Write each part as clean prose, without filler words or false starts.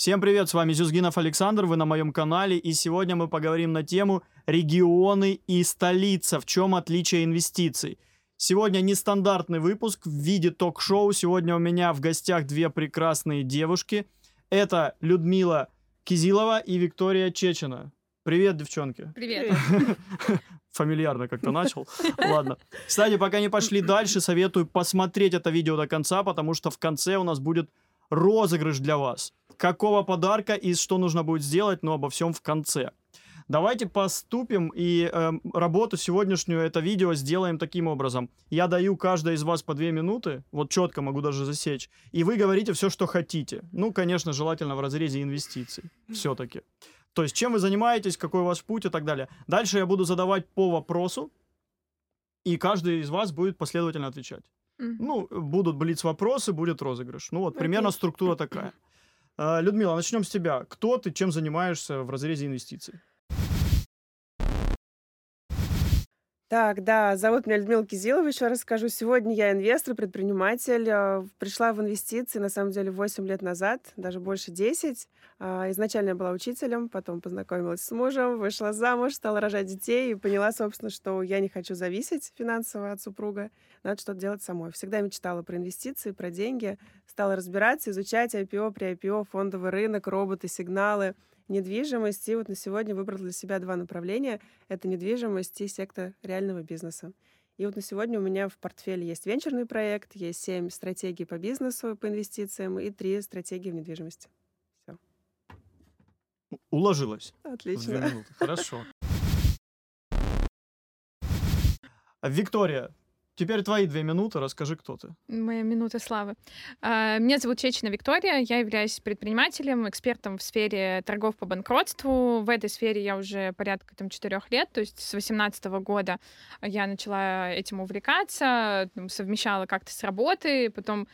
Всем привет, с вами Зюзгинов Александр, вы на моем канале, и сегодня мы поговорим на тему регионы и столица, в чем отличие инвестиций. Сегодня нестандартный выпуск в виде ток-шоу, сегодня у меня в гостях две прекрасные девушки, это Людмила Кизилова и Виктория Чечина. Привет, девчонки. Привет. Фамильярно как-то начал. Ладно. Кстати, пока не пошли дальше, советую посмотреть это видео до конца, потому что в конце у нас будет розыгрыш для вас. Какого подарка и что нужно будет сделать, но обо всем в конце. Давайте поступим и работу сегодняшнюю, это видео сделаем таким образом. Я даю каждой из вас по 2 минуты, вот четко могу даже засечь, и вы говорите все, что хотите. Ну, конечно, желательно в разрезе инвестиций все-таки. То есть, чем вы занимаетесь, какой ваш путь и так далее. Дальше я буду задавать по вопросу, и каждый из вас будет последовательно отвечать. Ну, будут блиц-вопросы, будет розыгрыш. Ну, вот примерно структура такая. Людмила, начнем с тебя. Кто ты, чем занимаешься в разрезе инвестиций? Так, да, зовут меня Людмила Кизилова, еще раз скажу. Сегодня я инвестор, предприниматель. Пришла в инвестиции, на самом деле, 8 лет назад, даже больше 10. Изначально я была учителем, потом познакомилась с мужем, вышла замуж, стала рожать детей и поняла, собственно, что я не хочу зависеть финансово от супруга, надо что-то делать самой. Всегда мечтала про инвестиции, про деньги, стала разбираться, изучать IPO, при IPO, фондовый рынок, роботы, сигналы, недвижимость. И вот на сегодня выбрала для себя два направления. Это недвижимость и сектор реального бизнеса. И вот на сегодня у меня в портфеле есть венчурный проект, есть 7 стратегий по бизнесу, по инвестициям и 3 стратегии в недвижимости. Все. Уложилась. Отлично. В 2 минуты. Хорошо. Виктория, теперь твои 2 минуты, расскажи, кто ты. Моя минута славы. Меня зовут Чечина Виктория, я являюсь предпринимателем, экспертом в сфере торгов по банкротству. В этой сфере я уже порядка 4 лет, то есть с 2018 года я начала этим увлекаться, совмещала как-то с работой, потом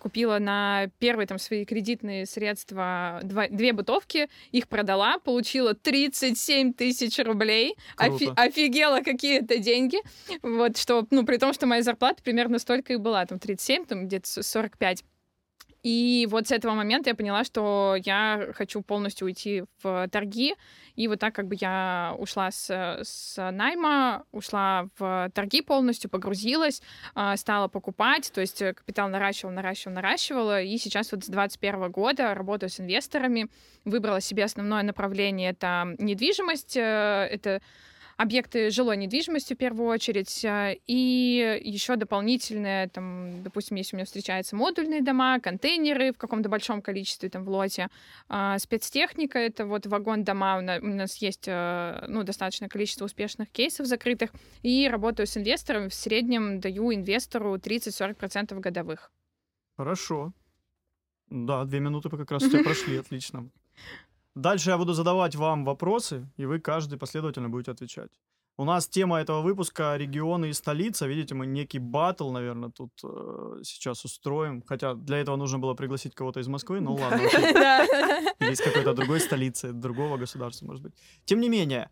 купила на первые свои кредитные средства 2 бытовки, их продала, получила 37 тысяч рублей. Круто. Офигела, какие это деньги. Вот, что, при том, что моя зарплата примерно столько и была, 37, где-то 45. И вот с этого момента я поняла, что я хочу полностью уйти в торги. И вот так я ушла с найма, ушла в торги полностью, погрузилась, стала покупать, то есть капитал наращивала. И сейчас вот с 2021 года работаю с инвесторами, выбрала себе основное направление. Это недвижимость, это объекты жилой недвижимости в первую очередь, и еще дополнительные, допустим, если у меня встречаются модульные дома, контейнеры в каком-то большом количестве в лоте, спецтехника, это вот вагон-дома, у нас есть достаточное количество успешных кейсов закрытых, и работаю с инвестором, в среднем даю инвестору 30-40% годовых. Хорошо. Да, 2 минуты как раз у тебя прошли, отлично. Дальше я буду задавать вам вопросы, и вы каждый последовательно будете отвечать. У нас тема этого выпуска — регионы и столица. Видите, мы некий баттл, наверное, тут сейчас устроим. Хотя для этого нужно было пригласить кого-то из Москвы, но ладно. Или из какой-то другой столицы, другого государства, может быть. Тем не менее,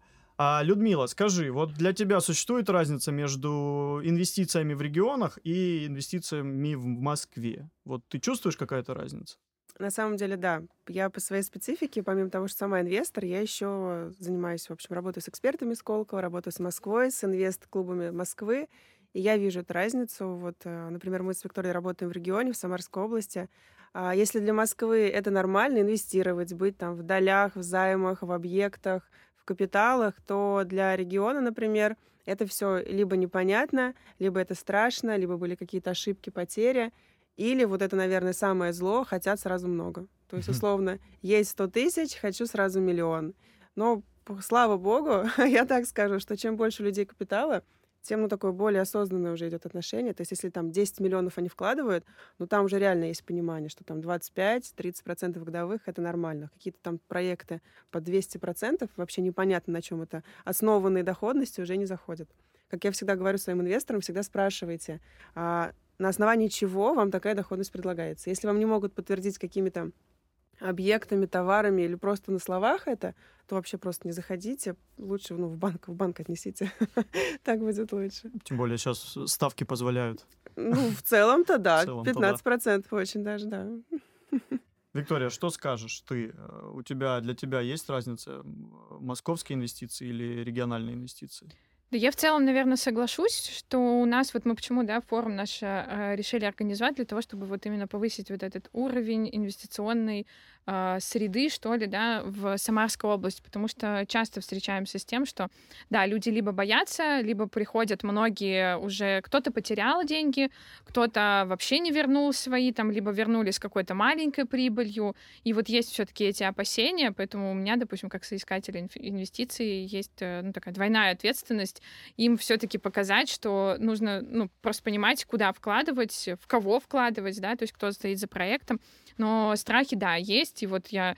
Людмила, скажи, вот для тебя существует разница между инвестициями в регионах и инвестициями в Москве? Вот ты чувствуешь какая-то разница? На самом деле, да. Я по своей специфике, помимо того, что сама инвестор, я еще занимаюсь, в общем, работаю с экспертами Сколково, работаю с Москвой, с инвест-клубами Москвы. И я вижу эту разницу. Вот, например, мы с Викторией работаем в регионе, в Самарской области. Если для Москвы это нормально инвестировать, быть в долях, в займах, в объектах, в капиталах, то для региона, например, это все либо непонятно, либо это страшно, либо были какие-то ошибки, потери. Или вот это, наверное, самое зло, хотят сразу много. То есть, условно, есть 100 тысяч, хочу сразу 1 миллион. Но, слава богу, я так скажу, что чем больше людей капитала, тем, такое более осознанное уже идет отношение. То есть, если 10 миллионов они вкладывают, там уже реально есть понимание, что 25-30% годовых — это нормально. Какие-то проекты по 200%, вообще непонятно, на чем это основанные доходности, уже не заходят. Как я всегда говорю своим инвесторам, всегда спрашивайте, на основании чего вам такая доходность предлагается. Если вам не могут подтвердить какими-то объектами, товарами или просто на словах это, то вообще просто не заходите. Лучше в банк отнесите. Так будет лучше. Тем более сейчас ставки позволяют. В целом-то да. 15% очень даже, да. Виктория, что скажешь ты? Для тебя есть разница? Московские инвестиции или региональные инвестиции? Да, я в целом, наверное, соглашусь, что у нас, вот мы почему, да, форум наш решили организовать для того, чтобы вот именно повысить вот этот уровень инвестиционной среды, что ли, да, в Самарской области, потому что часто встречаемся с тем, что, да, люди либо боятся, либо приходят многие уже, кто-то потерял деньги, кто-то вообще не вернул свои, там, либо вернули с какой-то маленькой прибылью, и вот есть все-таки эти опасения, поэтому у меня, допустим, как соискателя инвестиций есть, ну, такая двойная ответственность, им все-таки показать, что нужно, ну, просто понимать, куда вкладывать, в кого вкладывать, да, то есть кто стоит за проектом. Но страхи, да, есть. И вот я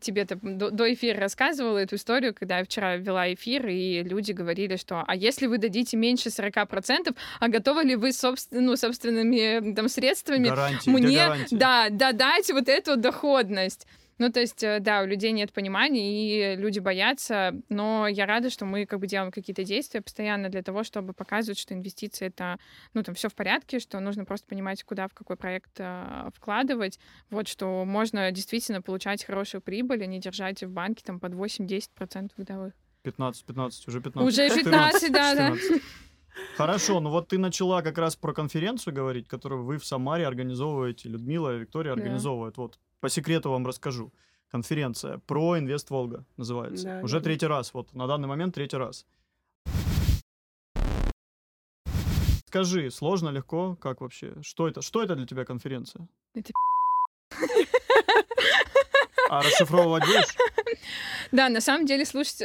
тебе до эфира рассказывала эту историю, когда я вчера вела эфир, и люди говорили, что а если вы дадите меньше 40%, а готовы ли вы собственными там, средствами мне дать вот эту доходность? Ну, то есть, да, у людей нет понимания, и люди боятся, но я рада, что мы как бы делаем какие-то действия постоянно для того, чтобы показывать, что инвестиции — это, ну, там, все в порядке, что нужно просто понимать, куда, в какой проект вкладывать, вот, что можно действительно получать хорошую прибыль, а не держать в банке, там, под 8-10% годовых. 15, да. 14. Хорошо, ну вот ты начала как раз про конференцию говорить, которую вы в Самаре организовываете, Людмила и Виктория организовывают, вот. По секрету вам расскажу. Конференция ProinvestVolga называется. Да, уже третий раз. Вот на данный момент третий раз. Скажи, сложно, легко? Как вообще? Что это для тебя конференция? Это А расшифровывать будешь? Да, на самом деле, слушать...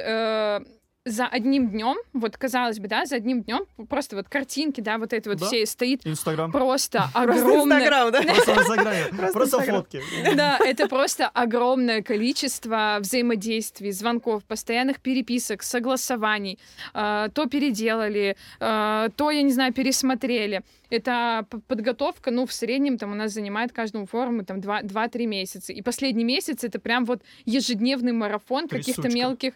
За одним днем, вот казалось бы, да, за одним днем просто вот картинки, да, вот это вот да? Все стоит Instagram. Просто огромное... Просто Инстаграм, да? Просто фотки. Да, это просто огромное количество взаимодействий, звонков, постоянных переписок, согласований. То переделали, то, я не знаю, пересмотрели. Это подготовка, ну, в среднем там у нас занимает каждому форуму там 2-3 месяца. И последний месяц это прям вот ежедневный марафон каких-то мелких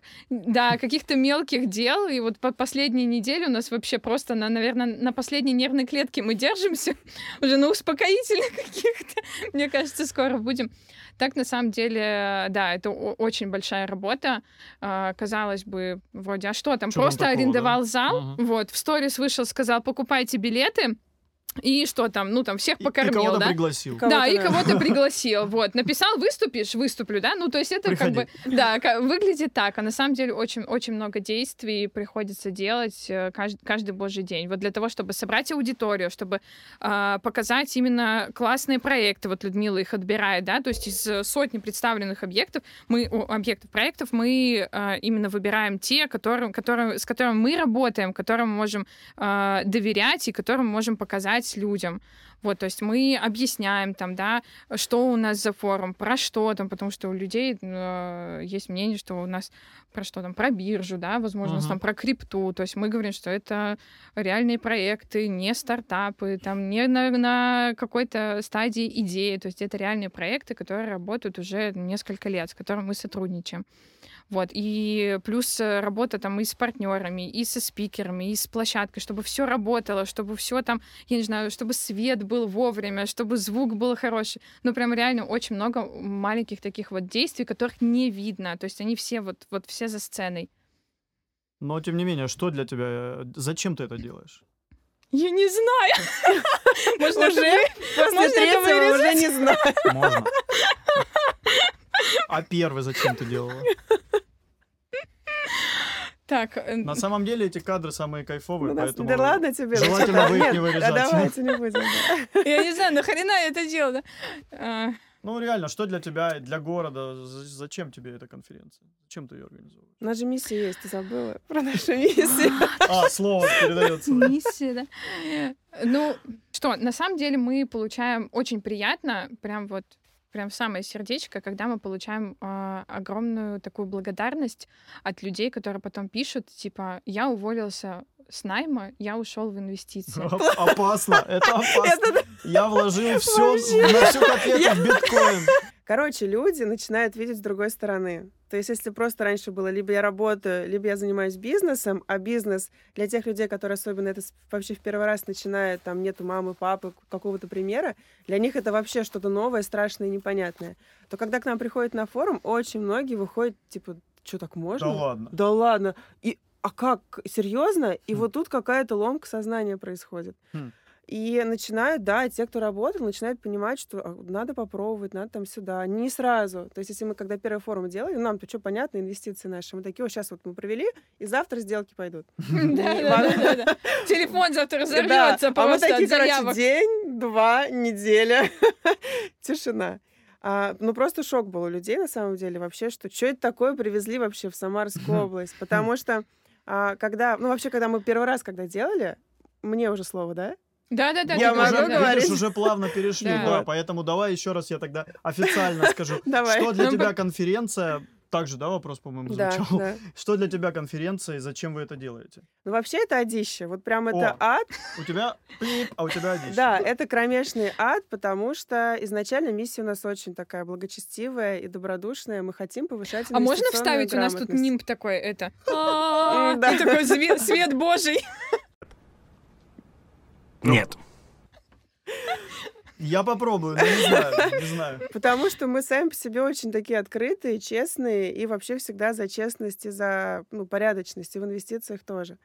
дел, и вот по последней неделе у нас вообще просто, наверное, на последней нервной клетке мы держимся, уже на успокоительных каких-то, мне кажется, скоро будем. Так, на самом деле, да, это очень большая работа, казалось бы, вроде, а что там, просто арендовал зал, вот, в сторис вышел, сказал, покупайте билеты, и что там, ну там всех покормил, и кого-то пригласил. Кого-то пригласил, вот. Написал, выступлю, да, ну то есть это Приходи. Как бы, да, выглядит так, а на самом деле очень-очень много действий приходится делать каждый божий день, вот для того, чтобы собрать аудиторию, чтобы показать именно классные проекты, вот Людмила их отбирает, да, то есть из сотни представленных проектов мы именно выбираем те, с которыми мы работаем, которым можем доверять и которым можем показать людям. Вот, то есть мы объясняем там, да, что у нас за форум, про что там, потому что у людей есть мнение, что у нас про что там, про биржу, да, возможно, там про крипту, то есть мы говорим, что это реальные проекты, не стартапы, там, не на какой-то стадии идеи, то есть это реальные проекты, которые работают уже несколько лет, с которыми мы сотрудничаем. Вот, и плюс работа там и с партнерами, и со спикерами, и с площадкой, чтобы все работало, чтобы все там, я не знаю, чтобы свет был вовремя, чтобы звук был хороший. Ну, прям реально очень много маленьких таких вот действий, которых не видно. То есть они все вот все за сценой. Но, тем не менее, что для тебя... Зачем ты это делаешь? Я не знаю. Можно уже? После третьего уже не знаю. Можно. А первый зачем ты делала? Так. На самом деле эти кадры самые кайфовые, поэтому да ладно тебе, желательно вы их не вырезать. Давайте не будем. Я не знаю, нахрена я это делала? Ну реально, что для тебя, для города, зачем тебе эта конференция? Зачем ты ее организовываешь? У нас же миссия есть, ты забыла про нашу миссию. Слово передается. Миссия, да. Ну что, на самом деле мы получаем очень приятно, прям в самое сердечко, когда мы получаем огромную такую благодарность от людей, которые потом пишут, типа, я уволился с найма, я ушел в инвестиции. Опасно, это опасно. Я вложил все на всю котлету в биткоин. Короче, люди начинают видеть с другой стороны. То есть, если просто раньше было, либо я работаю, либо я занимаюсь бизнесом, а бизнес для тех людей, которые особенно это вообще в первый раз начинают, там нету мамы, папы, какого-то примера, для них это вообще что-то новое, страшное и непонятное, то когда к нам приходят на форум, очень многие выходят, типа, что, так можно? Да ладно. Да ладно. А как? Серьезно? И вот тут какая-то ломка сознания происходит. И начинают, да, те, кто работал, начинают понимать, что надо попробовать, надо там сюда. Не сразу. То есть, если мы когда первый форум делали, нам-то что, понятно, инвестиции наши. Мы такие, сейчас вот мы провели, и завтра сделки пойдут. Да. Телефон завтра разорвется просто от заявок. А мы такие, короче, день, два, неделя. Тишина. Ну, просто шок был у людей, на самом деле, вообще, что это такое привезли вообще в Самарскую область. Потому что, когда мы первый раз делали, мне уже слово, да? Да. Я могу говорить. Видишь, уже плавно перешли, да. Поэтому давай еще раз я тогда официально скажу. Что для тебя конференция? Также, да, вопрос, по-моему, звучал. Да. Что для тебя конференция и зачем вы это делаете? Ну, вообще это одище. Вот прям это ад. У тебя пип, а у тебя одище. Да, это кромешный ад, потому что изначально миссия у нас очень такая благочестивая и добродушная. Мы хотим повышать инвестиционную грамотность. А можно вставить у нас тут нимб такой, это? И такой свет божий. Нет. Я попробую, но не знаю. Потому что мы сами по себе очень такие открытые, честные и вообще всегда за честность и за порядочность и в инвестициях тоже.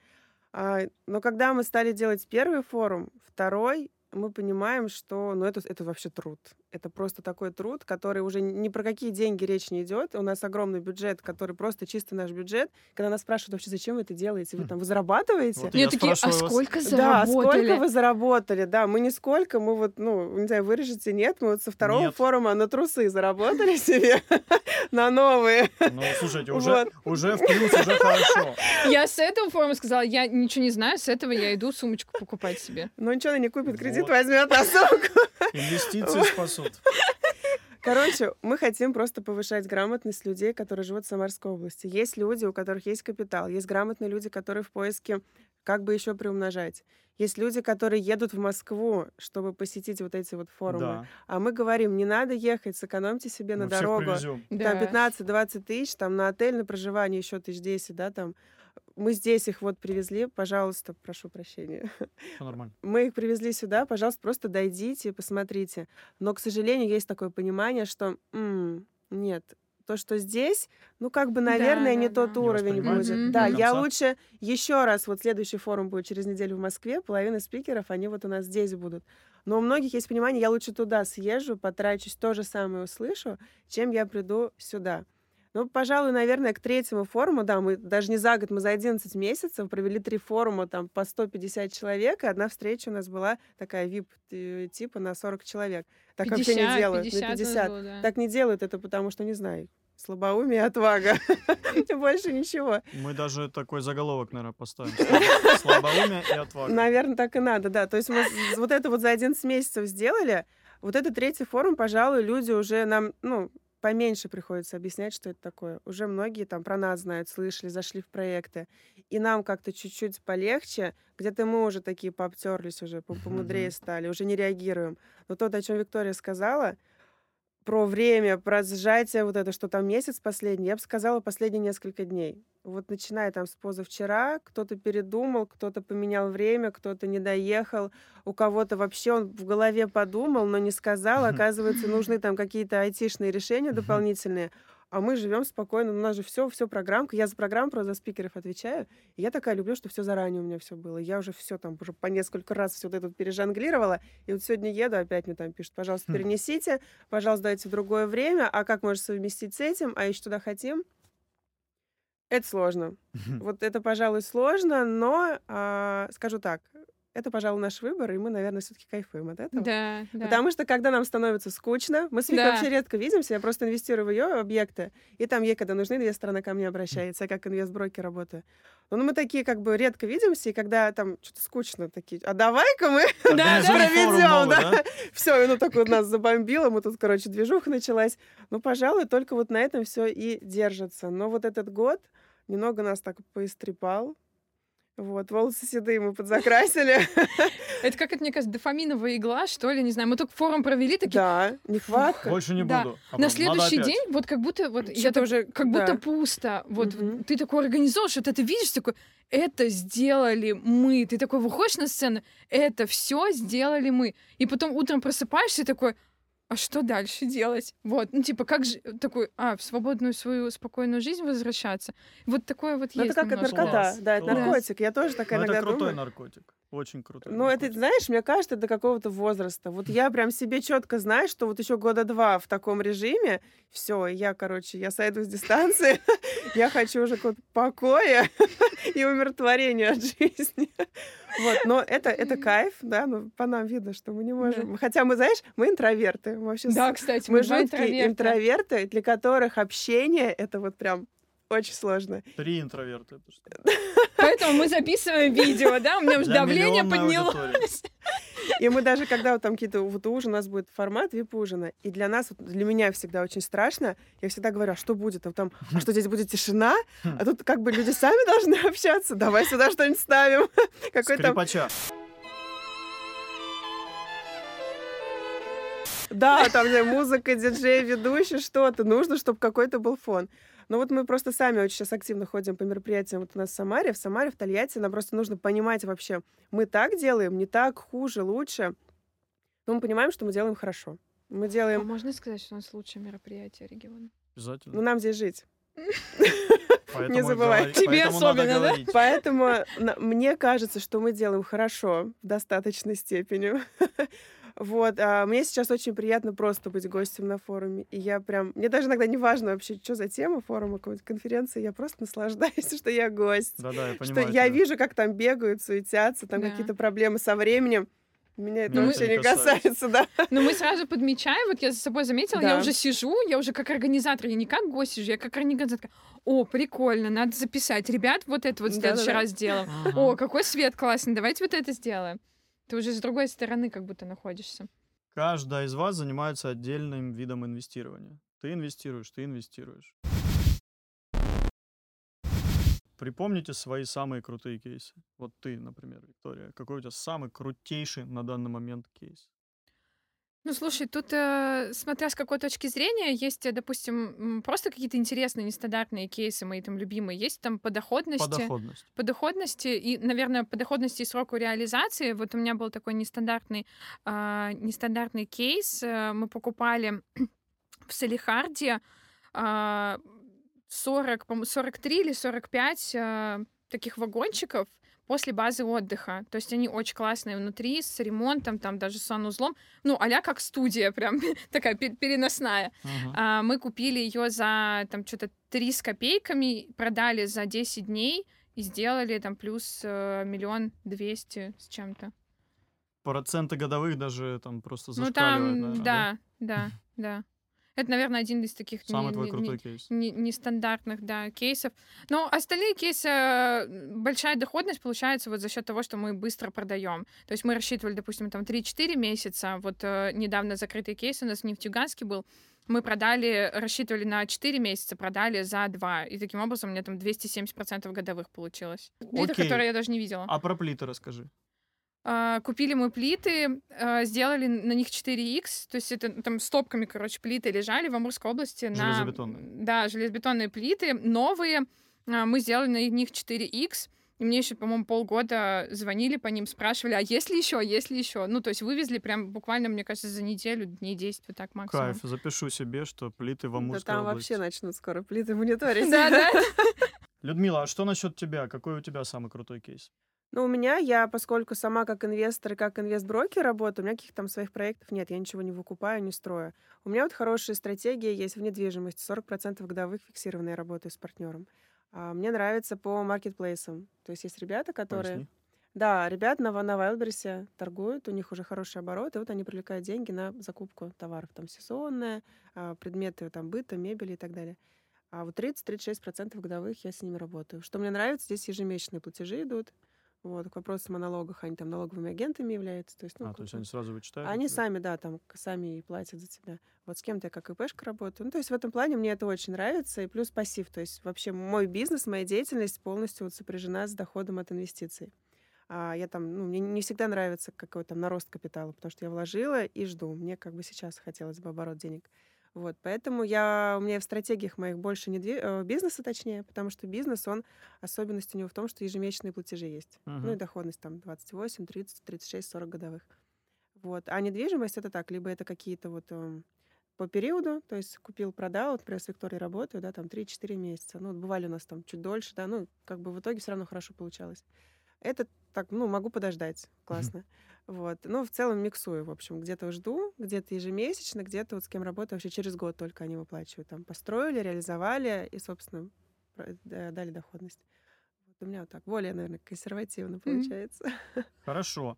Но когда мы стали делать первый форум, второй, мы понимаем, что это вообще труд. Это просто такой труд, который уже ни про какие деньги речь не идет. У нас огромный бюджет, который просто чисто наш бюджет. Когда нас спрашивают вообще, зачем вы это делаете? Вы зарабатываете? Вот я такие, а сколько заработали? Да, сколько вы заработали? Да, мы нисколько, мы не знаю, вырежете, нет. Мы со второго форума на трусы заработали себе, на новые. Ну, слушайте, уже в плюс, уже хорошо. Я с этого форума сказала, я ничего не знаю, с этого я иду сумочку покупать себе. Ну, ничего, она не купит, кредит возьмет особо. Инвестиции спасут. Короче, мы хотим просто повышать грамотность людей, которые живут в Самарской области. Есть люди, у которых есть капитал, есть грамотные люди, которые в поиске, как бы еще приумножать. Есть люди, которые едут в Москву, чтобы посетить эти форумы. Да. А мы говорим, не надо ехать, сэкономьте себе на дорогу. Там 15-20 тысяч, там на отель, на проживание еще 1010, да, там. Мы здесь их привезли, пожалуйста, прошу прощения. Все нормально. Мы их привезли сюда, пожалуйста, просто дойдите и посмотрите. Но, к сожалению, есть такое понимание, что нет, то, что здесь, наверное, не тот уровень будет. Да, я лучше еще раз, следующий форум будет через неделю в Москве, половина спикеров, они у нас здесь будут. Но у многих есть понимание, я лучше туда съезжу, потрачусь, то же самое услышу, чем я приду сюда. Пожалуй, наверное, к третьему форуму, да, мы даже не за год, мы за 11 месяцев провели 3 форума, там, по 150 человек, и одна встреча у нас была такая VIP-типа на 40 человек. Так 50, вообще не делают. 50 на 50. Было, да. Так не делают это, потому что, не знаю, слабоумие и отвага. Больше ничего. Мы даже такой заголовок, наверное, поставим. Слабоумие и отвага. Наверное, так и надо, да. То есть мы это за 11 месяцев сделали. Этот третий форум, пожалуй, люди уже нам, поменьше приходится объяснять, что это такое. Уже многие там про нас знают, слышали, зашли в проекты. И нам как-то чуть-чуть полегче. Где-то мы уже такие пообтерлись, уже помудрее стали, уже не реагируем. Но то, о чем Виктория сказала, про время, про сжатие, что там месяц последний, я бы сказала, последние несколько дней. Начиная там с позавчера, кто-то передумал, кто-то поменял время, кто-то не доехал, у кого-то вообще он в голове подумал, но не сказал, оказывается, нужны там какие-то айтишные решения дополнительные, а мы живем спокойно, у нас же все программка, я за программу, просто за спикеров отвечаю, и я такая люблю, что все заранее у меня все было, я уже все там уже по несколько раз все это пережонглировала, и сегодня еду, опять мне там пишут, пожалуйста, перенесите, пожалуйста, дайте в другое время, а как можешь совместить с этим, а еще туда хотим? Это сложно. Это, пожалуй, сложно, но, скажу так, это, пожалуй, наш выбор, и мы, наверное, все-таки кайфуем от этого. Да, да. Потому что, когда нам становится скучно, мы с Викой вообще редко видимся, я просто инвестирую в ее объекты, и там ей, когда нужны инвесторы, она ко мне обращается, я как инвестброкер работаю. Но мы такие редко видимся, и когда там что-то скучно, такие, а давай-ка мы проведем. Все, такое нас забомбило, мы тут, движуха началась. Пожалуй, только на этом все и держится. Но этот год немного нас так поистрепал. Вот, волосы седые мы подзакрасили. Это как это, мне кажется, дофаминовая игла, что ли, не знаю. Мы только форум провели, такие... Да, нехватка. Больше не буду. Да. На следующий день, вот как будто... Вот, я тоже, как будто пусто. Вот ты такой организовываешь, вот это видишь, такой, это сделали мы. Ты такой выходишь на сцену, это все сделали мы. И потом утром просыпаешься и такой... А что дальше делать? Вот, ну, типа, как же такой, в свободную свою спокойную жизнь возвращаться? Вот такое вот есть. Это как от наркота, да, это наркотик. Я тоже такая иногда думаю. Это крутой наркотик. Очень круто. Ну, это, знаешь, мне кажется, до какого-то возраста. Вот я прям себе четко знаю, что вот еще года два в таком режиме, все, я сойду с дистанции, я хочу уже какого-то покоя и умиротворения от жизни. Вот, но это кайф, да, но по нам видно, что мы не можем. Хотя мы, знаешь, мы интроверты. Да, кстати, мы жуткие интроверты, для которых общение — это вот прям очень сложно. 3 интроверта. Поэтому мы записываем видео, да? У меня уже давление поднялось. И мы даже, когда вот там какие-то вот ужин, у нас будет формат вип-ужина, и для нас, для меня всегда очень страшно, я всегда говорю, а что будет? А что здесь будет тишина? А тут как бы люди сами должны общаться. Давай сюда что-нибудь ставим. Скрипача. Да, там музыка, диджей, ведущий, что-то. Нужно, чтобы какой-то был фон. Но вот мы просто сами очень сейчас активно ходим по мероприятиям. Вот у нас в Самаре, в Тольятти. Нам просто нужно понимать вообще, мы так делаем, не так, хуже, лучше. Но мы понимаем, что мы делаем хорошо. Мы делаем... А можно сказать, что у нас лучшее мероприятие региона? Обязательно. Ну, нам здесь жить. Не забывай. Тебе особенно, да? Поэтому мне кажется, что мы делаем хорошо в достаточной степени. Вот, мне сейчас очень приятно просто быть гостем на форуме, и я прям... Мне даже иногда не важно вообще, что за тема форума, какой-нибудь конференции, я просто наслаждаюсь, что я гость. Да-да, я понимаю. Что я вижу, как там бегают, суетятся, там какие-то проблемы со временем. Меня это вообще не касается, да. Но мы сразу подмечаем, вот я за собой заметила, я уже сижу, я уже как организатор, я не как гость сижу, я как организатор. О, прикольно, надо записать. Ребят, вот это вот в следующий раз сделаем. О, какой свет классный, давайте вот это сделаем. Ты уже с другой стороны как будто находишься. Каждая из вас занимается отдельным видом инвестирования. Ты инвестируешь. Припомните свои самые крутые кейсы. Вот ты, например, Виктория. Какой у тебя самый крутейший на данный момент кейс? Ну, слушай, тут, смотря с какой точки зрения, есть, допустим, просто какие-то интересные, нестандартные кейсы мои там любимые. Есть там по доходности и, наверное, по доходности и сроку реализации. Вот у меня был такой нестандартный кейс. Мы покупали в Салехарде 43 или 45 таких вагончиков после базы отдыха. То есть они очень классные внутри, с ремонтом, там даже с санузлом. Ну, а-ля как студия прям, такая переносная. Uh-huh. Мы купили ее за там что-то 3 с копейками, продали за 10 дней и сделали там плюс 1 200 000 с чем-то. Проценты годовых даже там просто зашкаливают. Ну, там, наверное, да. Это, наверное, один из таких нестандартных кейсов. Но остальные кейсы, большая доходность получается вот за счет того, что мы быстро продаем. То есть мы рассчитывали, допустим, там 3-4 месяца. Вот недавно закрытый кейс у нас в Нефтеюганске был. Мы рассчитывали на 4 месяца, продали за 2. И таким образом у меня там 270% годовых получилось. Плиты, которые я даже не видела. А про плиты расскажи. Купили мы плиты, сделали на них 4Х, то есть это там стопками, короче, плиты лежали в Амурской области. Железобетонные плиты, новые. Мы сделали на них 4Х, и мне еще, по-моему, полгода звонили по ним, спрашивали, а есть ли еще? Ну, то есть вывезли прям буквально, мне кажется, за неделю, дней 10, вот так максимум. Кайф, запишу себе, что плиты в Амурской области. Да там вообще начнут скоро плиты мониторить. Да. Людмила, а что насчет тебя? Какой у тебя самый крутой кейс? Ну, у меня, поскольку сама как инвестор и как инвестброкер работаю, у меня каких-то там своих проектов нет, я ничего не выкупаю, не строю. У меня вот хорошая стратегия есть в недвижимости, 40% годовых фиксированные, работаю с партнером. Мне нравится по маркетплейсам, то есть ребята, которые... Поясни. Да, ребят на Вайлдберрисе торгуют, у них уже хороший оборот, и вот они привлекают деньги на закупку товаров, там сезонные, предметы там быта, мебели и так далее. А вот 30-36% годовых я с ними работаю. Что мне нравится, здесь ежемесячные платежи идут. Вот, к вопросам о налогах, они там налоговыми агентами являются. То есть, ну, то есть они сразу вычитают? Они сами, да, там сами и платят за тебя. Вот с кем-то я как ИПшка работаю. Ну, то есть в этом плане мне это очень нравится. И плюс пассив. То есть вообще мой бизнес, моя деятельность полностью вот сопряжена с доходом от инвестиций. А я там, ну, мне не всегда нравится какой-то там нарост капитала, потому что я вложила и жду. Мне как бы сейчас хотелось бы оборот денег. Вот, поэтому у меня в стратегиях моих больше бизнеса, точнее, потому что бизнес, особенность у него в том, что ежемесячные платежи есть. Uh-huh. Ну и доходность там 28, 30, 36, 40 годовых. Вот. А недвижимость это так, либо это какие-то вот по периоду, то есть купил-продал, вот, например, с Викторией работаю, да, там 3-4 месяца. Ну, бывали у нас там чуть дольше, да, ну, как бы в итоге все равно хорошо получалось. Это так, ну, могу подождать, классно. Вот. Но в целом миксую, в общем. Где-то жду, где-то ежемесячно, где-то вот с кем работаю, вообще через год только они выплачивают. Там построили, реализовали и, собственно, дали доходность. Вот у меня вот так более, наверное, консервативно получается. Хорошо.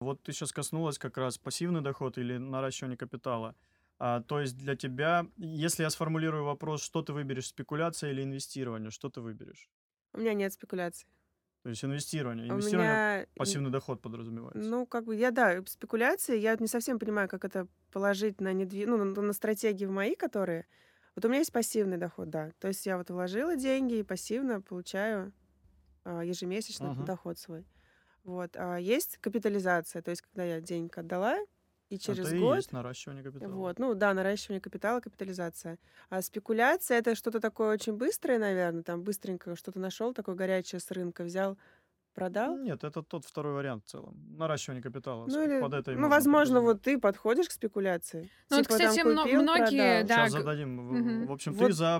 Вот ты сейчас коснулась как раз пассивный доход или наращивание капитала. То есть для тебя, если я сформулирую вопрос, что ты выберешь, спекуляция или инвестирование, что ты выберешь? У меня нет спекуляций. То есть инвестирование. Инвестирование пассивный доход подразумевается. Ну, как бы спекуляции. Я не совсем понимаю, как это положить на стратегии мои, которые. Вот у меня есть пассивный доход, да. То есть я вот вложила деньги и пассивно получаю ежемесячно доход свой. Вот. А есть капитализация, то есть когда я деньги отдала, и через год... есть наращивание капитала. Вот, ну да, наращивание капитала, капитализация. А спекуляция — это что-то такое очень быстрое, наверное, там быстренько что-то нашел, такое горячее с рынка взял, продал. Нет, это тот второй вариант в целом. Наращивание капитала. Возможно, вот ты подходишь к спекуляции. Ну, типа, вот, кстати, там купил, многие... Да, сейчас зададим. В общем, вот. Ты за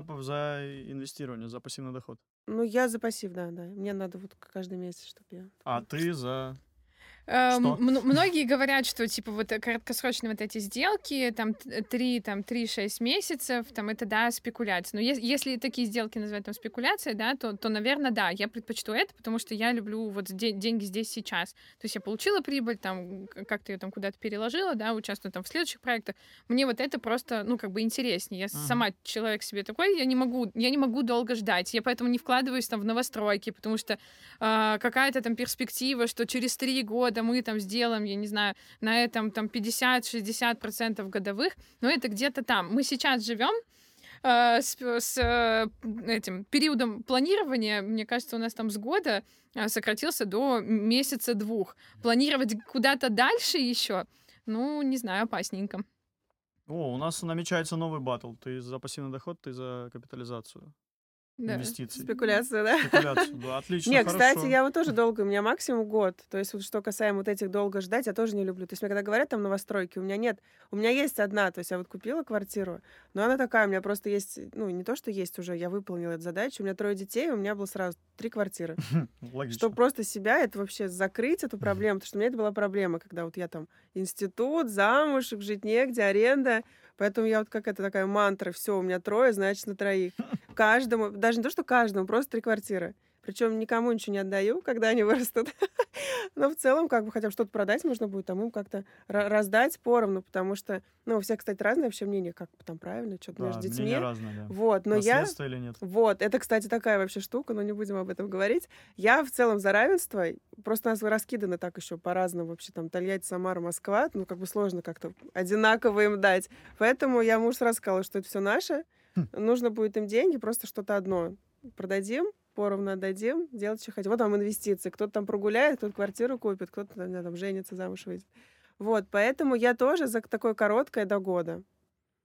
инвестирование, за пассивный доход. Ну, я за пассив, да. Мне надо вот каждый месяц, чтобы я... А ты за... Многие говорят, что типа вот краткосрочные вот эти сделки, там 3-6 месяцев, там это да, спекуляция. Но если такие сделки называют там спекуляцией, да, то, наверное, да, я предпочту это, потому что я люблю вот деньги здесь сейчас. То есть я получила прибыль, там как-то ее там куда-то переложила, да, участвую там в следующих проектах. Мне вот это просто, ну, как бы интереснее. Я сама человек себе такой, я не могу долго ждать. Я поэтому не вкладываюсь там в новостройки, потому что какая-то там перспектива, что через 3 года мы там сделаем, я не знаю, на этом там 50-60% годовых, но это где-то там. Мы сейчас живем с этим периодом планирования, мне кажется, у нас там с года сократился до месяца-двух. Планировать куда-то дальше еще, ну, не знаю, опасненько. О, у нас намечается новый баттл. Ты за пассивный доход, ты за капитализацию. Да. Инвестиции. Спекуляция, да? Спекуляция, да, отлично, хорошо. Кстати, я вот тоже долго, у меня максимум год. То есть вот что касаемо вот этих долго ждать, я тоже не люблю. То есть мне когда говорят там новостройки, у меня нет. У меня есть одна, то есть я вот купила квартиру, но она такая, у меня просто есть, ну не то, что есть уже, я выполнила эту задачу, у меня 3 детей, у меня было сразу 3 квартиры. Логично. Чтобы просто себя, это вообще закрыть эту проблему, потому что у меня это была проблема, когда вот я там институт, замуж, жить негде, аренда. Поэтому я вот как это такая мантра, все, у меня 3, значит, на 3. Каждому, даже не то, что каждому, просто 3 квартиры. Причем никому ничего не отдаю, когда они вырастут. Но в целом, как бы, хотя бы что-то продать можно будет, там им как-то раздать поровну, потому что, ну, у всех, кстати, разные вообще мнения, как там правильно, что-то да, между детьми. Мнения разные, да. Вот, но наследство или нет? Вот, это, кстати, такая вообще штука, но не будем об этом говорить. Я в целом за равенство, просто нас раскиданы так еще по-разному вообще, там, Тольятти, Самара, Москва, ну, как бы сложно как-то одинаково им дать. Поэтому я мужу сразу сказала, что это все наше, нужно будет им деньги, просто что-то одно продадим, поровну отдадим, делать, что хотим. Вот там инвестиции. Кто-то там прогуляет, кто-то квартиру купит, кто-то там женится, замуж выйдет. Вот, поэтому я тоже за такое короткое до года.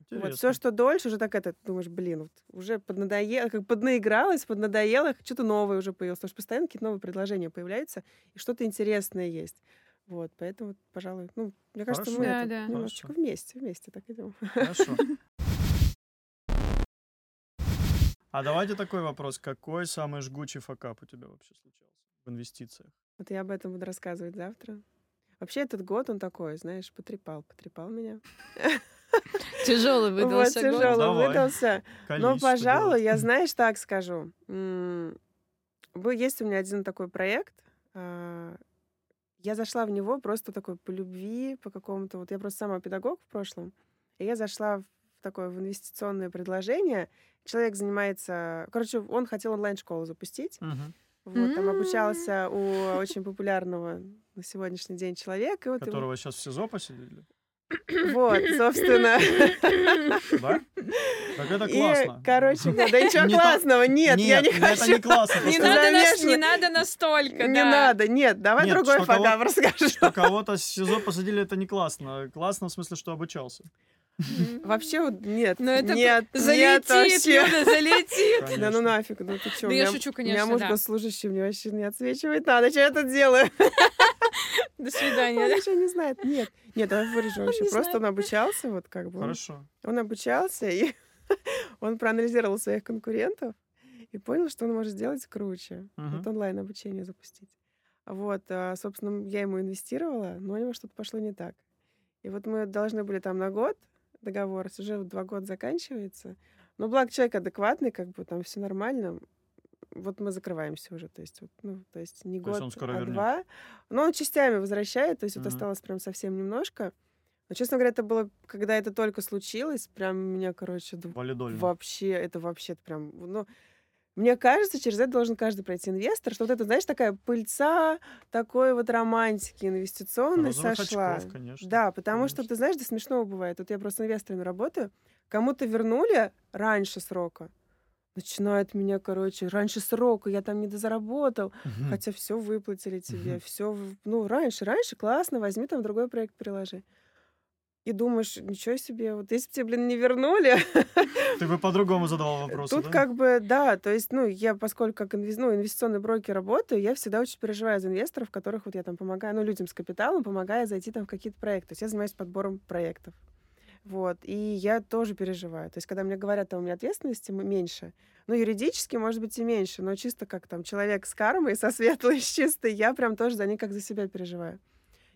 Интересно. Вот все, что дольше, уже так это, думаешь, блин, вот уже поднаигралась, поднадоела, что-то новое уже появилось, потому что постоянно какие-то новые предложения появляются, и что-то интересное есть. Вот, поэтому, пожалуй, ну, мне кажется, хорошо, мы немножечко вместе так идем. Хорошо. А давайте такой вопрос. Какой самый жгучий факап у тебя вообще случался в инвестициях? Вот я об этом буду рассказывать завтра. Вообще этот год, он такой, знаешь, потрепал меня. Тяжелый выдался год. Вот, тяжелый выдался. Но, пожалуй, я, знаешь, так скажу. Есть у меня один такой проект. Я зашла в него просто такой по любви, по какому-то... Вот я просто сама педагог в прошлом. И я зашла такое в инвестиционное предложение. Человек занимается... Короче, он хотел онлайн-школу запустить. Вот, там обучался у очень популярного на сегодняшний день человека. Вот которого ему... сейчас в СИЗО посадили? Вот, собственно. Да? Так это классно. И, короче, да ничего классного, нет, я не хочу. Это не классно. Не надо настолько, не надо, нет, давай другой факап расскажу. Что кого-то в СИЗО посадили, это не классно. Классно в смысле, что обучался. Вообще вот нет, нет, залетит, Люда, залетит. Да ну нафиг, ну ты чё? Да я шучу, конечно, да. У меня муж госслужащий, мне вообще не отсвечивает надо, что я тут делаю? До свидания. Он ничего не знает. Нет, нет, я вырежу вообще. Просто он обучался, вот как бы. Хорошо. Он обучался, и он проанализировал своих конкурентов и понял, что он может сделать круче. Вот онлайн-обучение запустить. Вот, собственно, я ему инвестировала, но у него что-то пошло не так. И вот мы должны были там на год договор, уже 2 года заканчивается. Но благо человек адекватный, как бы там все нормально. Вот мы закрываемся уже, то есть, вот, ну, то есть не то год, есть а 2. Но он частями возвращает, то есть вот осталось прям совсем немножко. Но, честно говоря, это было, когда это только случилось, прям меня, короче, вообще, это вообще прям... Ну, мне кажется, через это должен каждый пройти инвестор, что вот это, знаешь, такая пыльца такой вот романтики инвестиционной сошла. Очков, конечно. Да, потому что, ты знаешь, до смешного бывает. Вот я просто инвесторами работаю, кому-то вернули раньше срока, начинает меня, короче, раньше срока, я там не дозаработал, хотя все выплатили тебе, все, ну, раньше, классно, возьми там другой проект, приложи. И думаешь, ничего себе, вот если бы тебе, блин, не вернули... Ты бы по-другому задавал вопросы, тут да? Как бы, да, то есть, ну, я, поскольку как инвестиционный брокер работаю, я всегда очень переживаю за инвесторов, которых вот я там помогаю, ну, людям с капиталом, помогаю зайти там в какие-то проекты. То есть я занимаюсь подбором проектов. Вот, и я тоже переживаю. То есть, когда мне говорят, там, у меня ответственности меньше, ну, юридически, может быть, и меньше, но чисто как там человек с кармой, со светлой, с чистой, я прям тоже за них как за себя переживаю.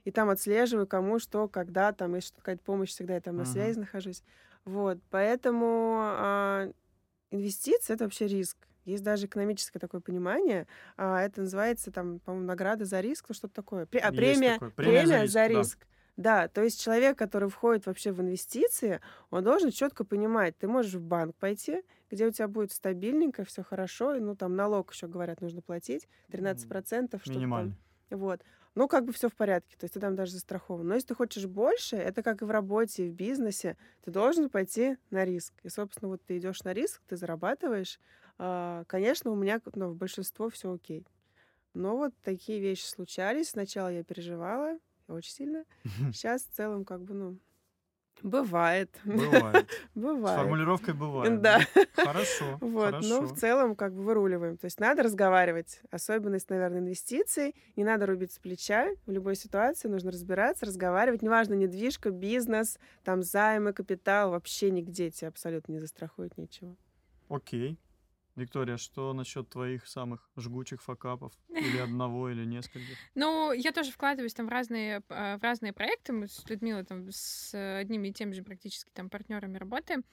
И там отслеживаю, кому, что, когда, там, если какая-то помощь, всегда я там на связи нахожусь. Вот, поэтому инвестиции — это вообще риск. Есть даже экономическое такое понимание. Это называется, там, по-моему, награда за риск, что-то такое. Премия за риск. Да. Да, то есть человек, который входит вообще в инвестиции, он должен четко понимать, ты можешь в банк пойти, где у тебя будет стабильненько, все хорошо, и, ну, там налог еще, говорят, нужно платить, 13%. Минимально. Вот. Ну, как бы все в порядке, то есть ты там даже застрахован. Но если ты хочешь больше, это как и в работе, и в бизнесе, ты должен пойти на риск. И, собственно, вот ты идешь на риск, ты зарабатываешь. Конечно, у меня, ну, в большинстве все окей. Но вот такие вещи случались. Сначала я переживала, очень сильно. Сейчас в целом как бы, ну, бывает. С формулировкой бывает. Да. Хорошо, вот, хорошо. Но в целом как бы выруливаем. То есть надо разговаривать. Особенность, наверное, инвестиций. Не надо рубить с плеча. В любой ситуации нужно разбираться, разговаривать. Неважно, недвижка, бизнес, там займы, капитал. Вообще нигде тебя абсолютно не застрахует ничего. Окей. Виктория, что насчет твоих самых жгучих факапов? Или одного, или нескольких? Ну, я тоже вкладываюсь там в разные проекты. Мы с Людмилой там с одними и теми же практически там партнерами работаем.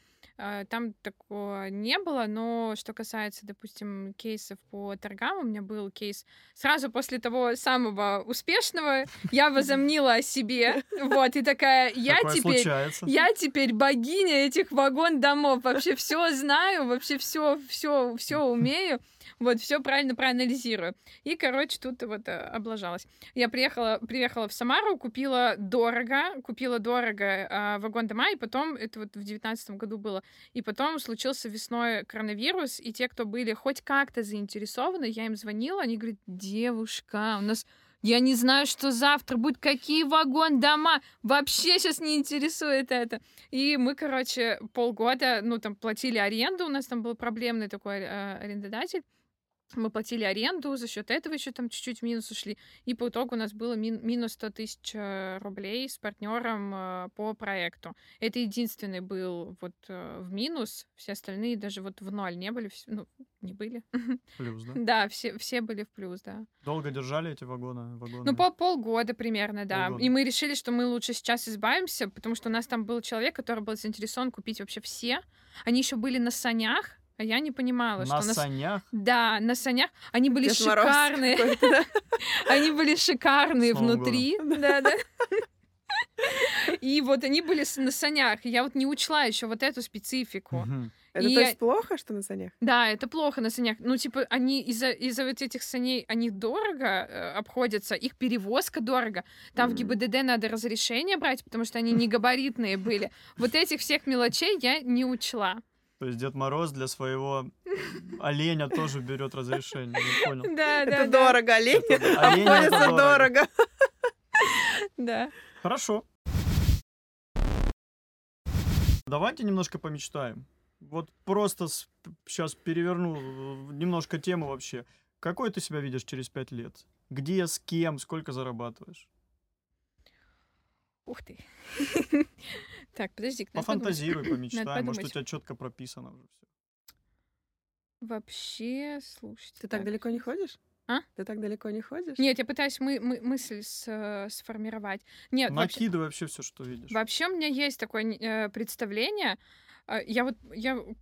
Там такого не было, но что касается, допустим, кейсов по торгам, у меня был кейс сразу после того самого успешного, я возомнила о себе, вот, и такая, я теперь богиня этих вагон-домов, вообще все знаю, вообще все умею, вот, все правильно проанализирую. И, короче, тут вот облажалась. Я приехала в Самару, купила дорого вагон дома, и потом, это вот в 2019 году было, и потом случился весной коронавирус, и те, кто были хоть как-то заинтересованы, я им звонила, они говорят, девушка, у нас... Я не знаю, что завтра будет, какие вагон дома. Вообще сейчас не интересует это. И мы, короче, полгода, ну, там, платили аренду. У нас там был проблемный такой арендодатель. Мы платили аренду, за счет этого еще там чуть-чуть в минус ушли. И по итогу у нас было минус 100 000 рублей с партнером по проекту. Это единственный был вот в минус. Все остальные даже вот в ноль не были. Ну, не были. Плюс, да? Да, все были в плюс, да. Долго держали эти вагоны? Ну, полгода примерно, да. Полгода. И мы решили, что мы лучше сейчас избавимся, потому что у нас там был человек, который был заинтересован купить вообще все. Они еще были на санях, а я не понимала, что... На санях? Да, на санях. Они были шикарные. Они были шикарные внутри. Да, да. И вот они были на санях. Я вот не учла еще вот эту специфику. Угу. Это то есть плохо, что на санях? Да, это плохо на санях. Ну, типа, они из-за вот этих саней, они дорого обходятся, их перевозка дорого. Там в ГИБДД надо разрешение брать, потому что они не габаритные были. Вот этих всех мелочей я не учла. То есть Дед Мороз для своего оленя тоже берет разрешение, не понял? Да, да. Это дорого, олень обходится дорого. Да. Хорошо. Давайте немножко помечтаем. Вот просто сейчас переверну немножко тему вообще. Какой ты себя видишь через 5 лет? Где, с кем, сколько зарабатываешь? Ух ты. Так, подожди. Пофантазируй, помечтай. Может, у тебя четко прописано уже все. Вообще, слушай. Ты так далеко не ходишь? А? Ты так далеко не ходишь? Нет, я пытаюсь мысль сформировать. Нет, накидывай вообще все, что видишь. Вообще у меня есть такое представление. Я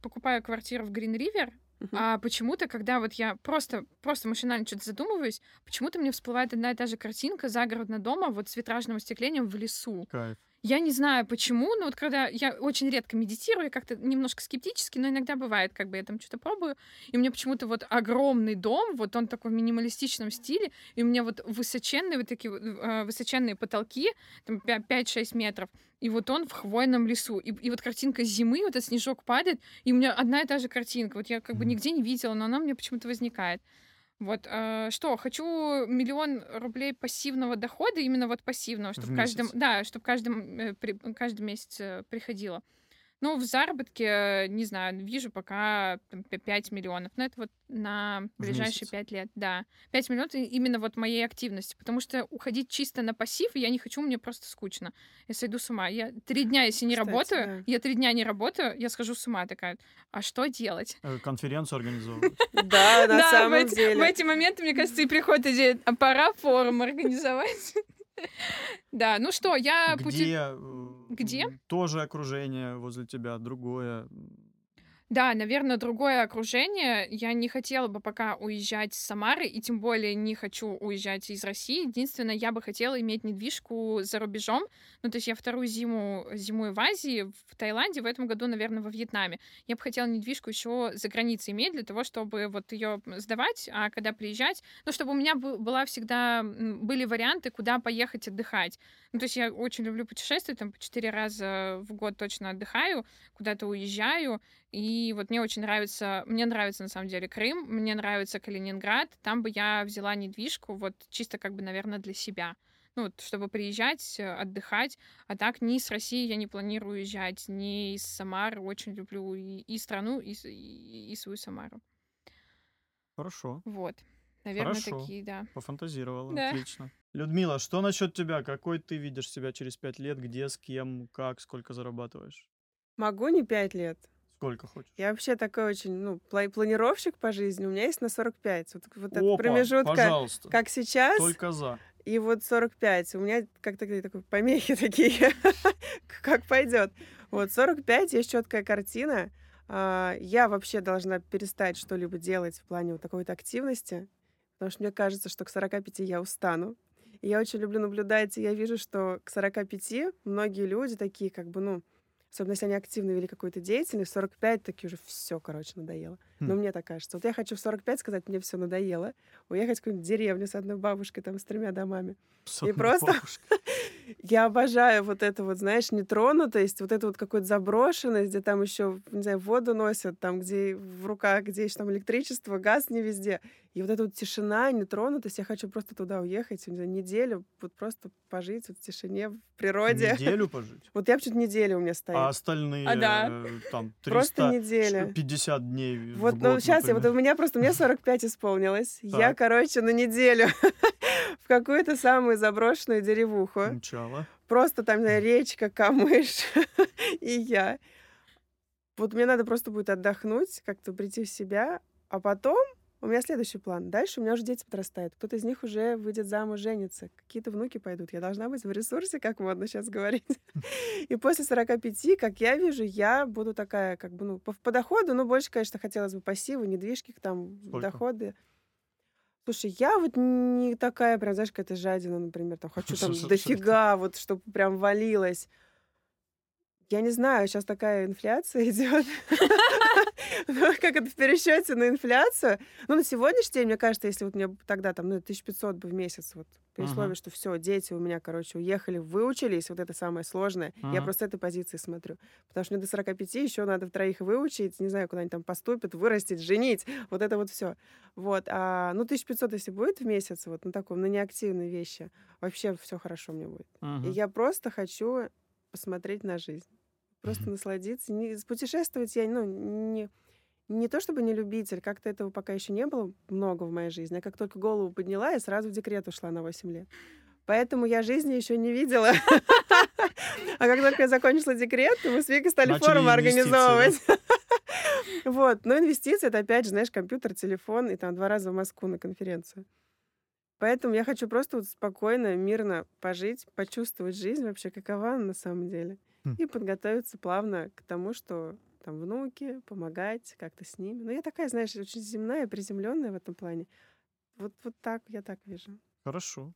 покупаю квартиру в Грин Ривер, а почему-то, когда вот я просто машинально что-то задумываюсь, почему-то мне всплывает одна и та же картинка загородного дома вот с витражным остеклением в лесу. Кайф. Я не знаю почему, но вот когда я очень редко медитирую, как-то немножко скептически, но иногда бывает, как бы я там что-то пробую, и мне почему-то вот огромный дом, вот он такой в минималистичном стиле, и у меня вот высоченные вот такие высоченные потолки, там 5-6 метров, и вот он в хвойном лесу. И вот картинка зимы, вот этот снежок падает, и у меня одна и та же картинка. Вот я как бы нигде не видела, но она у меня почему-то возникает. Вот, что, хочу 1 000 000 рублей пассивного дохода, именно вот пассивного, чтобы каждый месяц приходило. Ну, в заработке, не знаю, вижу пока 5 миллионов. Но это вот на ближайшие 5 лет, да. 5 миллионов именно вот моей активности, потому что уходить чисто на пассив я не хочу, мне просто скучно. Я сойду с ума. Я 3 дня, если не работаю, да. Я 3 дня не работаю, я схожу с ума такая. А что делать? Конференцию организовывать. Да, на самом деле. В эти моменты, мне кажется, и приходит идея, а пора форум организовать. Да, ну что, я... Где? Тоже окружение возле тебя, другое. Да, наверное, другое окружение. Я не хотела бы пока уезжать с Самары, и тем более не хочу уезжать из России. Единственное, я бы хотела иметь недвижку за рубежом. Ну, то есть я 2-ю зиму зимую в Азии, в Таиланде, в этом году, наверное, во Вьетнаме. Я бы хотела недвижку еще за границей иметь для того, чтобы вот ее сдавать, а когда приезжать, ну, чтобы у меня была всегда, были варианты, куда поехать отдыхать. Ну, то есть я очень люблю путешествовать, там по 4 раза в год точно отдыхаю, куда-то уезжаю. И вот мне нравится на самом деле Крым, мне нравится Калининград, там бы я взяла недвижку, вот чисто как бы, наверное, для себя. Ну, вот, чтобы приезжать, отдыхать, а так ни с России я не планирую уезжать, ни из Самары, очень люблю и страну, и свою Самару. Хорошо. Вот, наверное, хорошо. Такие, да. Пофантазировала, да. Отлично. Людмила, что насчет тебя? Какой ты видишь себя через 5 лет? Где, с кем, как, сколько зарабатываешь? Могу не 5 лет. Сколько хочешь. Я вообще такой очень, планировщик по жизни. У меня есть на 45. Вот этот промежуток, как сейчас. Только за. И вот 45. У меня как-то такие помехи такие, как пойдет. Вот 45, есть четкая картина. Я вообще должна перестать что-либо делать в плане вот такой вот активности, потому что мне кажется, что к 45 я устану. И я очень люблю наблюдать, и я вижу, что к 45 многие люди такие, как бы, особенно если они активно вели какую-то деятельность, в 45 таки уже все, надоело. Но мне так кажется. Вот я хочу в 45 сказать, мне все надоело, уехать в какую-нибудь деревню с одной бабушкой, там, с 3 домами. И просто... Я обожаю вот это вот, знаешь, нетронутость, вот это вот какую-то заброшенность, где там еще, не знаю, воду носят, там, где в руках, где еще там электричество, газ не везде. И вот эта вот тишина, нетронутость. Я хочу просто туда уехать, не знаю, неделю, вот просто пожить вот в тишине, в природе. Неделю пожить? Вот я почему-то неделю у меня стоит. А остальные, там, 350 дней вот, в год, сейчас например. Мне 45 исполнилось. Так. Я, на неделю в какую-то самую заброшенную деревуху. Мчала. Просто там, речка, камыш и я. Вот мне надо просто будет отдохнуть, как-то прийти в себя, а потом... У меня следующий план. Дальше у меня уже дети подрастают. Кто-то из них уже выйдет замуж, женится. Какие-то внуки пойдут. Я должна быть в ресурсе, как модно сейчас говорить. И после 45, как я вижу, я буду такая, по доходу, больше, конечно, хотелось бы пассивы, недвижки, там, доходы. Слушай, я вот не такая, прям, знаешь, какая-то жадина, например, там, хочу там дофига, вот, чтобы прям валилось. Я не знаю, сейчас такая инфляция идет. Как это в пересчете на инфляцию? Ну, на сегодняшний день, мне кажется, если вот мне тогда там, 1500 бы в месяц, вот, при условии, что все, дети у меня, уехали, выучились, вот это самое сложное, я просто с этой позиции смотрю. Потому что мне до 45 еще надо втроих выучить, не знаю, куда они там поступят, вырастить, женить, вот это вот все. Вот, 1500, если будет в месяц, вот на таком, на неактивные вещи, вообще все хорошо мне будет. И я просто хочу посмотреть на жизнь. Просто насладиться. Путешествовать я, не то чтобы не любитель, как-то этого пока еще не было много в моей жизни. А как только голову подняла, я сразу в декрет ушла на 8 лет. Поэтому я жизни еще не видела. А как только я закончила декрет, мы с Викой стали форум организовывать. Вот. Но инвестиции — это опять же, компьютер, телефон и там 2 раза в Москву на конференцию. Поэтому я хочу просто спокойно, мирно пожить, почувствовать жизнь вообще, какова она на самом деле. И подготовиться плавно к тому, что там внуки, помогать как-то с ними. Но я такая, очень земная, приземленная в этом плане. Вот так я так вижу. Хорошо.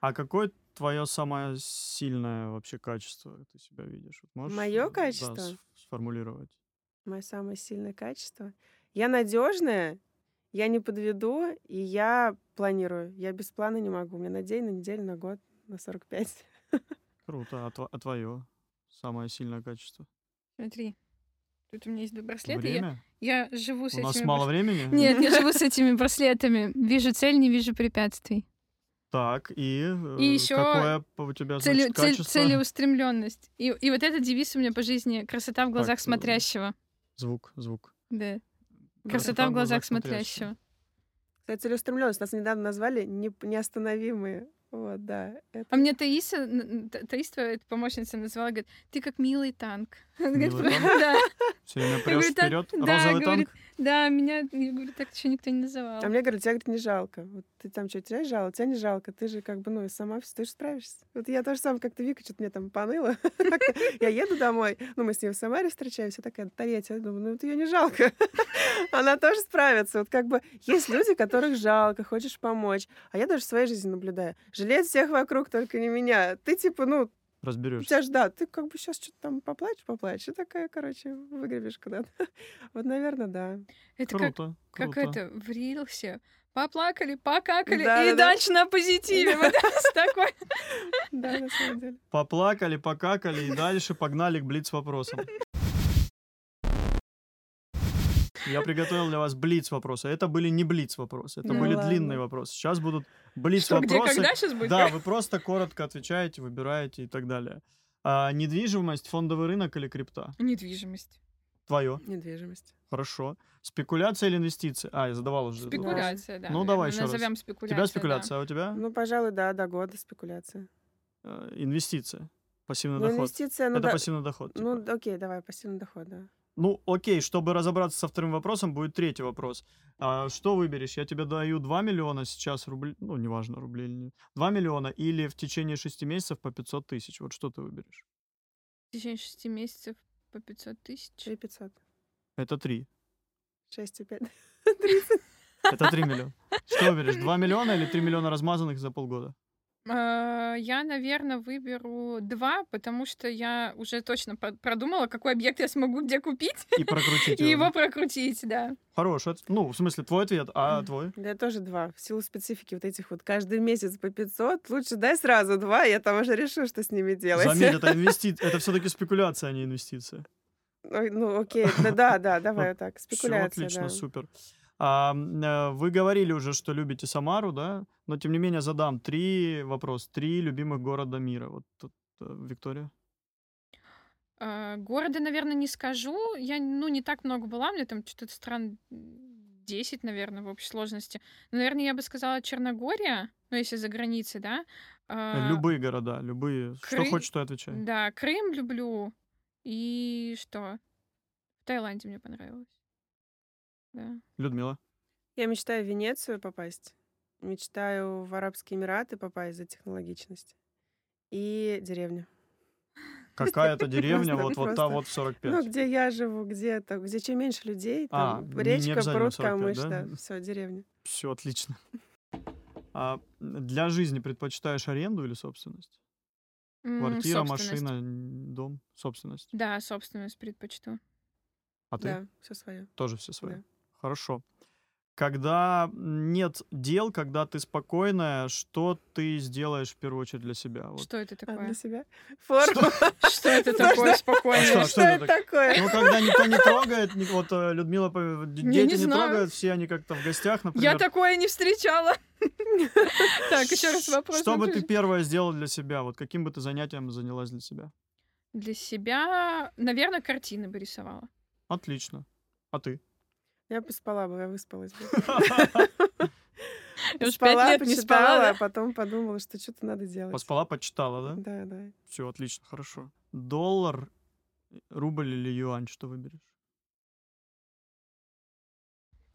А какое твое самое сильное вообще качество ты себя видишь? Можешь моё качество? Да, сформулировать. Мое самое сильное качество? Я надежная, я не подведу, и я планирую. Я без плана не могу. У меня на день, на неделю, на год, на 45. Круто. А твое самое сильное качество? Смотри, тут у меня есть 2 браслета. Время? Я живу с у этими... У нас мало времени? Нет, я живу с этими браслетами. Вижу цель, не вижу препятствий. Так, и еще какое у тебя качество? Целеустремленность. И вот этот девиз у меня по жизни — красота в глазах смотрящего. Звук. Да. Красота в глазах смотрящего. Кстати, целеустремленность. Нас недавно назвали неостановимые. Вот, да. Это... А мне Таиса, твоя помощница, назвала, говорит, ты как милый танк. Она говорит, да. Все время прёшь вперёд, розовый танк. Да, меня, я говорю, так еще никто не называл. А мне говорят, тебя не жалко. Вот ты там что, тебя жалко? Тебя не жалко. Ты же сама все, ты же справишься. Вот я тоже сам как-то, Вика, что-то мне там поныла. Я еду домой, мы с ней в Самаре встречаемся, такая, Тольятти, я думаю, вот её не жалко. Она тоже справится. Вот есть люди, которых жалко, хочешь помочь. А я даже в своей жизни наблюдаю. Жалеть всех вокруг, только не меня. Ты разберёшься. Тебя ж, да, ты сейчас что-то там поплачешь, и такая, выгребешь куда-то. Вот, наверное, да. Это круто. Как это, в рилсе. Поплакали, покакали, и дальше на позитиве. Вот такой. Да, на самом деле. Поплакали, покакали, и дальше погнали к блиц-вопросам. Я приготовил для вас блиц-вопросы. Это были не блиц-вопросы, это были длинные вопросы. Сейчас будут блиц-вопросы. Что, где, когда сейчас будет? Да, вы просто коротко отвечаете, выбираете и так далее. Недвижимость, фондовый рынок или крипта? Недвижимость. Твое? Недвижимость. Хорошо. Спекуляция или инвестиции? Я задавала уже. Спекуляция, да. Ну, давай еще раз. Назовем спекуляцию. У тебя спекуляция, а у тебя? Пожалуй, да, до года спекуляция. Инвестиция, пассивный доход. Инвестиция, это пассивный доход. Окей, давай, пассивный доход, да. Окей, чтобы разобраться со вторым вопросом, будет третий вопрос. Что выберешь? Я тебе даю 2 миллиона сейчас рублей, неважно, рублей или нет. 2 миллиона или в течение 6 месяцев по 500 тысяч? Вот что ты выберешь? В течение 6 месяцев по 500 тысяч? 3 500. Это 3. 6 и 5. 30. Это 3 миллиона. Что выберешь? 2 миллиона или 3 миллиона размазанных за полгода? Я, наверное, выберу 2, потому что я уже точно продумала, какой объект я смогу где купить. И прокрутить его прокрутить, да. Хороший. В смысле, твой ответ, а твой? Да, тоже 2. В силу специфики вот этих вот каждый месяц по 500, лучше дай сразу 2, я там уже решу, что с ними делать. Заметь, это все-таки спекуляция, а не инвестиция. Окей, да, давай вот так, спекуляция. Все отлично, супер. Вы говорили уже, что любите Самару, да? Но, тем не менее, задам 3 вопроса. 3 любимых города мира. Вот тут, Виктория. Города, наверное, не скажу. Я, не так много была. Мне там что-то стран 10, наверное, в общей сложности. Но, наверное, я бы сказала Черногория, если за границей, да? Любые города, любые. Что хочешь, то отвечай. Да, Крым люблю. И что? В Таиланде мне понравилось. Да. Людмила? Я мечтаю в Венецию попасть. Мечтаю в Арабские Эмираты попасть за технологичность. И деревню. Какая-то деревня, вот та вот в 45. Где я живу, где чем меньше людей, там речка, пруд, камыш, да, все, деревня. Все отлично. А для жизни предпочитаешь аренду или собственность? Квартира, машина, дом, собственность? Да, собственность предпочту. А ты? Да, все свое. Тоже все свое. Да. Хорошо. Когда нет дел, когда ты спокойная, что ты сделаешь в первую очередь для себя? Вот. Что это такое? Для себя? Форма. Что это такое спокойное? Что это такое? Ну, когда никто не трогает, вот Людмила, дети не трогают, все они как-то в гостях, например. Я такое не встречала. Так, еще раз вопрос. Что бы ты первое сделала для себя? Вот каким бы ты занятием занялась для себя? Для себя, наверное, картины бы рисовала. Отлично. А ты? Я бы спала бы, я выспалась бы. Я уже 5 лет не спала, а потом подумала, что что-то надо делать. Поспала, почитала, да? Да, да. Все, отлично, хорошо. Доллар, рубль или юань, что выберешь?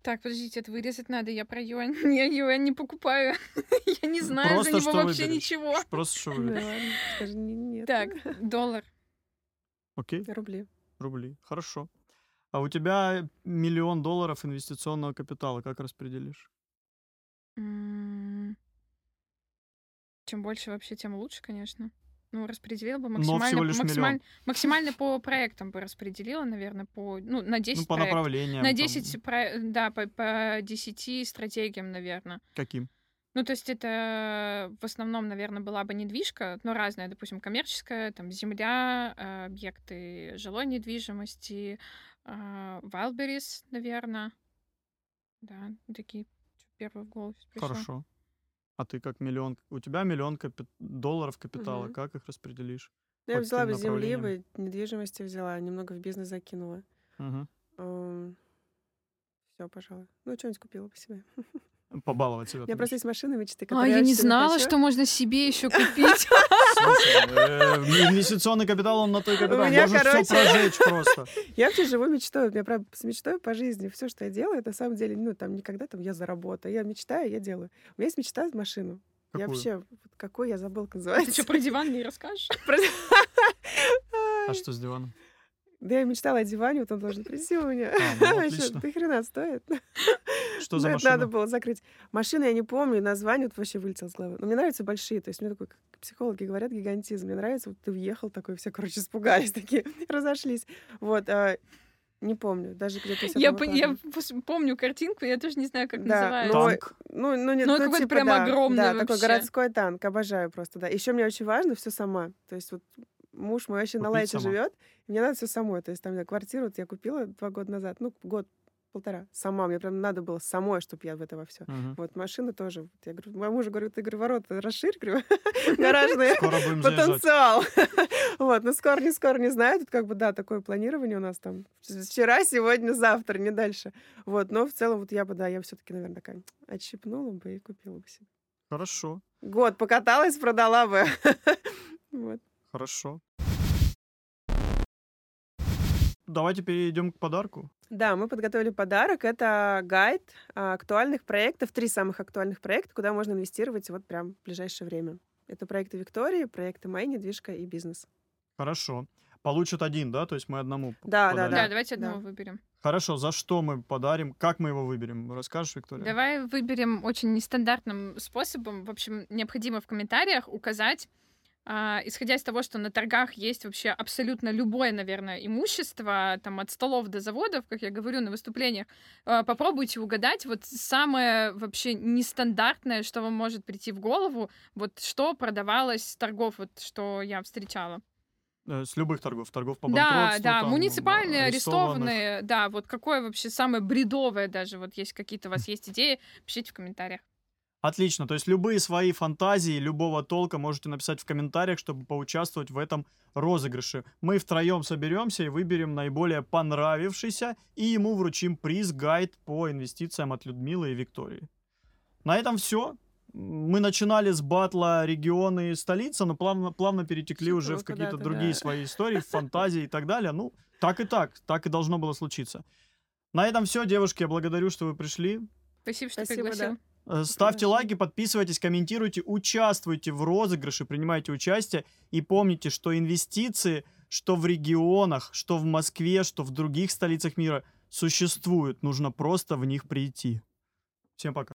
Так, подождите, это вырезать надо, я про юань. Я юань не покупаю. Я не знаю за него вообще ничего. Просто что выберешь? Скажи, нет. Так, доллар. Окей. Рубли. Рубли, хорошо. А у тебя $1 000 000 инвестиционного капитала. Как распределишь? Чем больше вообще, тем лучше, конечно. Ну, распределила бы максимально по проектам бы распределила, наверное, на 10 проектов. Ну, по направлениям. На 10, да, по 10 стратегиям, наверное. Каким? Ну, то есть это в основном, наверное, была бы недвижка, но разная, допустим, коммерческая, там, земля, объекты жилой недвижимости, Вайлдберрис, наверное. Да, такие первые в голову пришло. Хорошо. А ты как $1 000 000... У тебя $1 000 000 капитала. Угу. Как их распределишь? Я взяла бы земли, бы недвижимости взяла, немного в бизнес закинула. Угу. Все, пожалуй. Ну, что-нибудь купила по себе. Побаловать себя. Я просто есть машины, мечты, которые я не знала, что можно себе еще купить. Инвестиционный капитал, он на той капитал. Можно все прожечь просто. Я вообще живу мечтой. Я прям мечтаю по жизни. Все, что я делаю, это на самом деле, ну, там, никогда там я заработаю. Я мечтаю, я делаю. У меня есть мечта за машину. Я вообще... Какой, я забыл, как называется. Ты что, про диван не расскажешь? А что с диваном? Да я мечтала о диване, вот он должен прийти у меня. Ты хрена стоит. Что за машина? Надо было закрыть. Машина, я не помню, название вот вообще вылетело с головы. Но мне нравятся большие, то есть мне такой, как психологи говорят, гигантизм. Мне нравится, вот ты въехал такой, все, короче, испугались такие, разошлись. Вот, не помню, даже где-то... Я помню картинку, я тоже не знаю, как называется. Танк? Ну, какой-то прям огромный вообще. Да, такой городской танк, обожаю просто, да. Еще мне очень важно все сама, то есть вот... Муж мой вообще на лайте живет, мне надо все самой. То есть там квартиру вот я купила 2 года назад, ну, 1-1.5 года сама. Мне прям надо было самой, чтобы я в это во все. Uh-huh. Вот машина тоже. Вот, я говорю, моему мужу говорю, ты ворота расширь, гаражный потенциал. Вот, но скоро не знаю. Тут как бы, да, такое планирование у нас там. Вчера, сегодня, завтра, не дальше. Вот, но в целом вот я бы, да, я все-таки, наверное, такая отщипнула бы и купила бы себе. Хорошо. 1 год покаталась, продала бы. Вот. Хорошо. Давайте перейдем к подарку. Да, мы подготовили подарок. Это гайд актуальных проектов, 3 самых актуальных проекта, куда можно инвестировать вот прям в ближайшее время. Это проекты Виктории, проекты мои, недвижка и бизнес. Хорошо. Получит один, да? То есть мы одному подарим? Да, давайте одного выберем. Хорошо, за что мы подарим? Как мы его выберем? Расскажешь, Виктория? Давай выберем очень нестандартным способом. В общем, необходимо в комментариях указать, исходя из того, что на торгах есть вообще абсолютно любое, наверное, имущество, там, от столов до заводов, как я говорю на выступлениях, попробуйте угадать вот самое вообще нестандартное, что вам может прийти в голову, вот что продавалось с торгов, вот что я встречала. С любых торгов по банкротству. Да, там, муниципальные, арестованные, да, вот какое вообще самое бредовое даже, вот есть какие-то у вас есть идеи, пишите в комментариях. Отлично, то есть любые свои фантазии, любого толка можете написать в комментариях, чтобы поучаствовать в этом розыгрыше. Мы втроем соберемся и выберем наиболее понравившийся, и ему вручим приз-гайд по инвестициям от Людмилы и Виктории. На этом все. Мы начинали с батла регионы и столица, но плавно перетекли уже в какие-то другие свои истории, фантазии и так далее. Ну, так и должно было случиться. На этом все, девушки, я благодарю, что вы пришли. Спасибо, что пригласил. Да. Ставьте лайки, подписывайтесь, комментируйте, участвуйте в розыгрыше, принимайте участие. И помните, что инвестиции, что в регионах, что в Москве, что в других столицах мира существуют. Нужно просто в них прийти. Всем пока.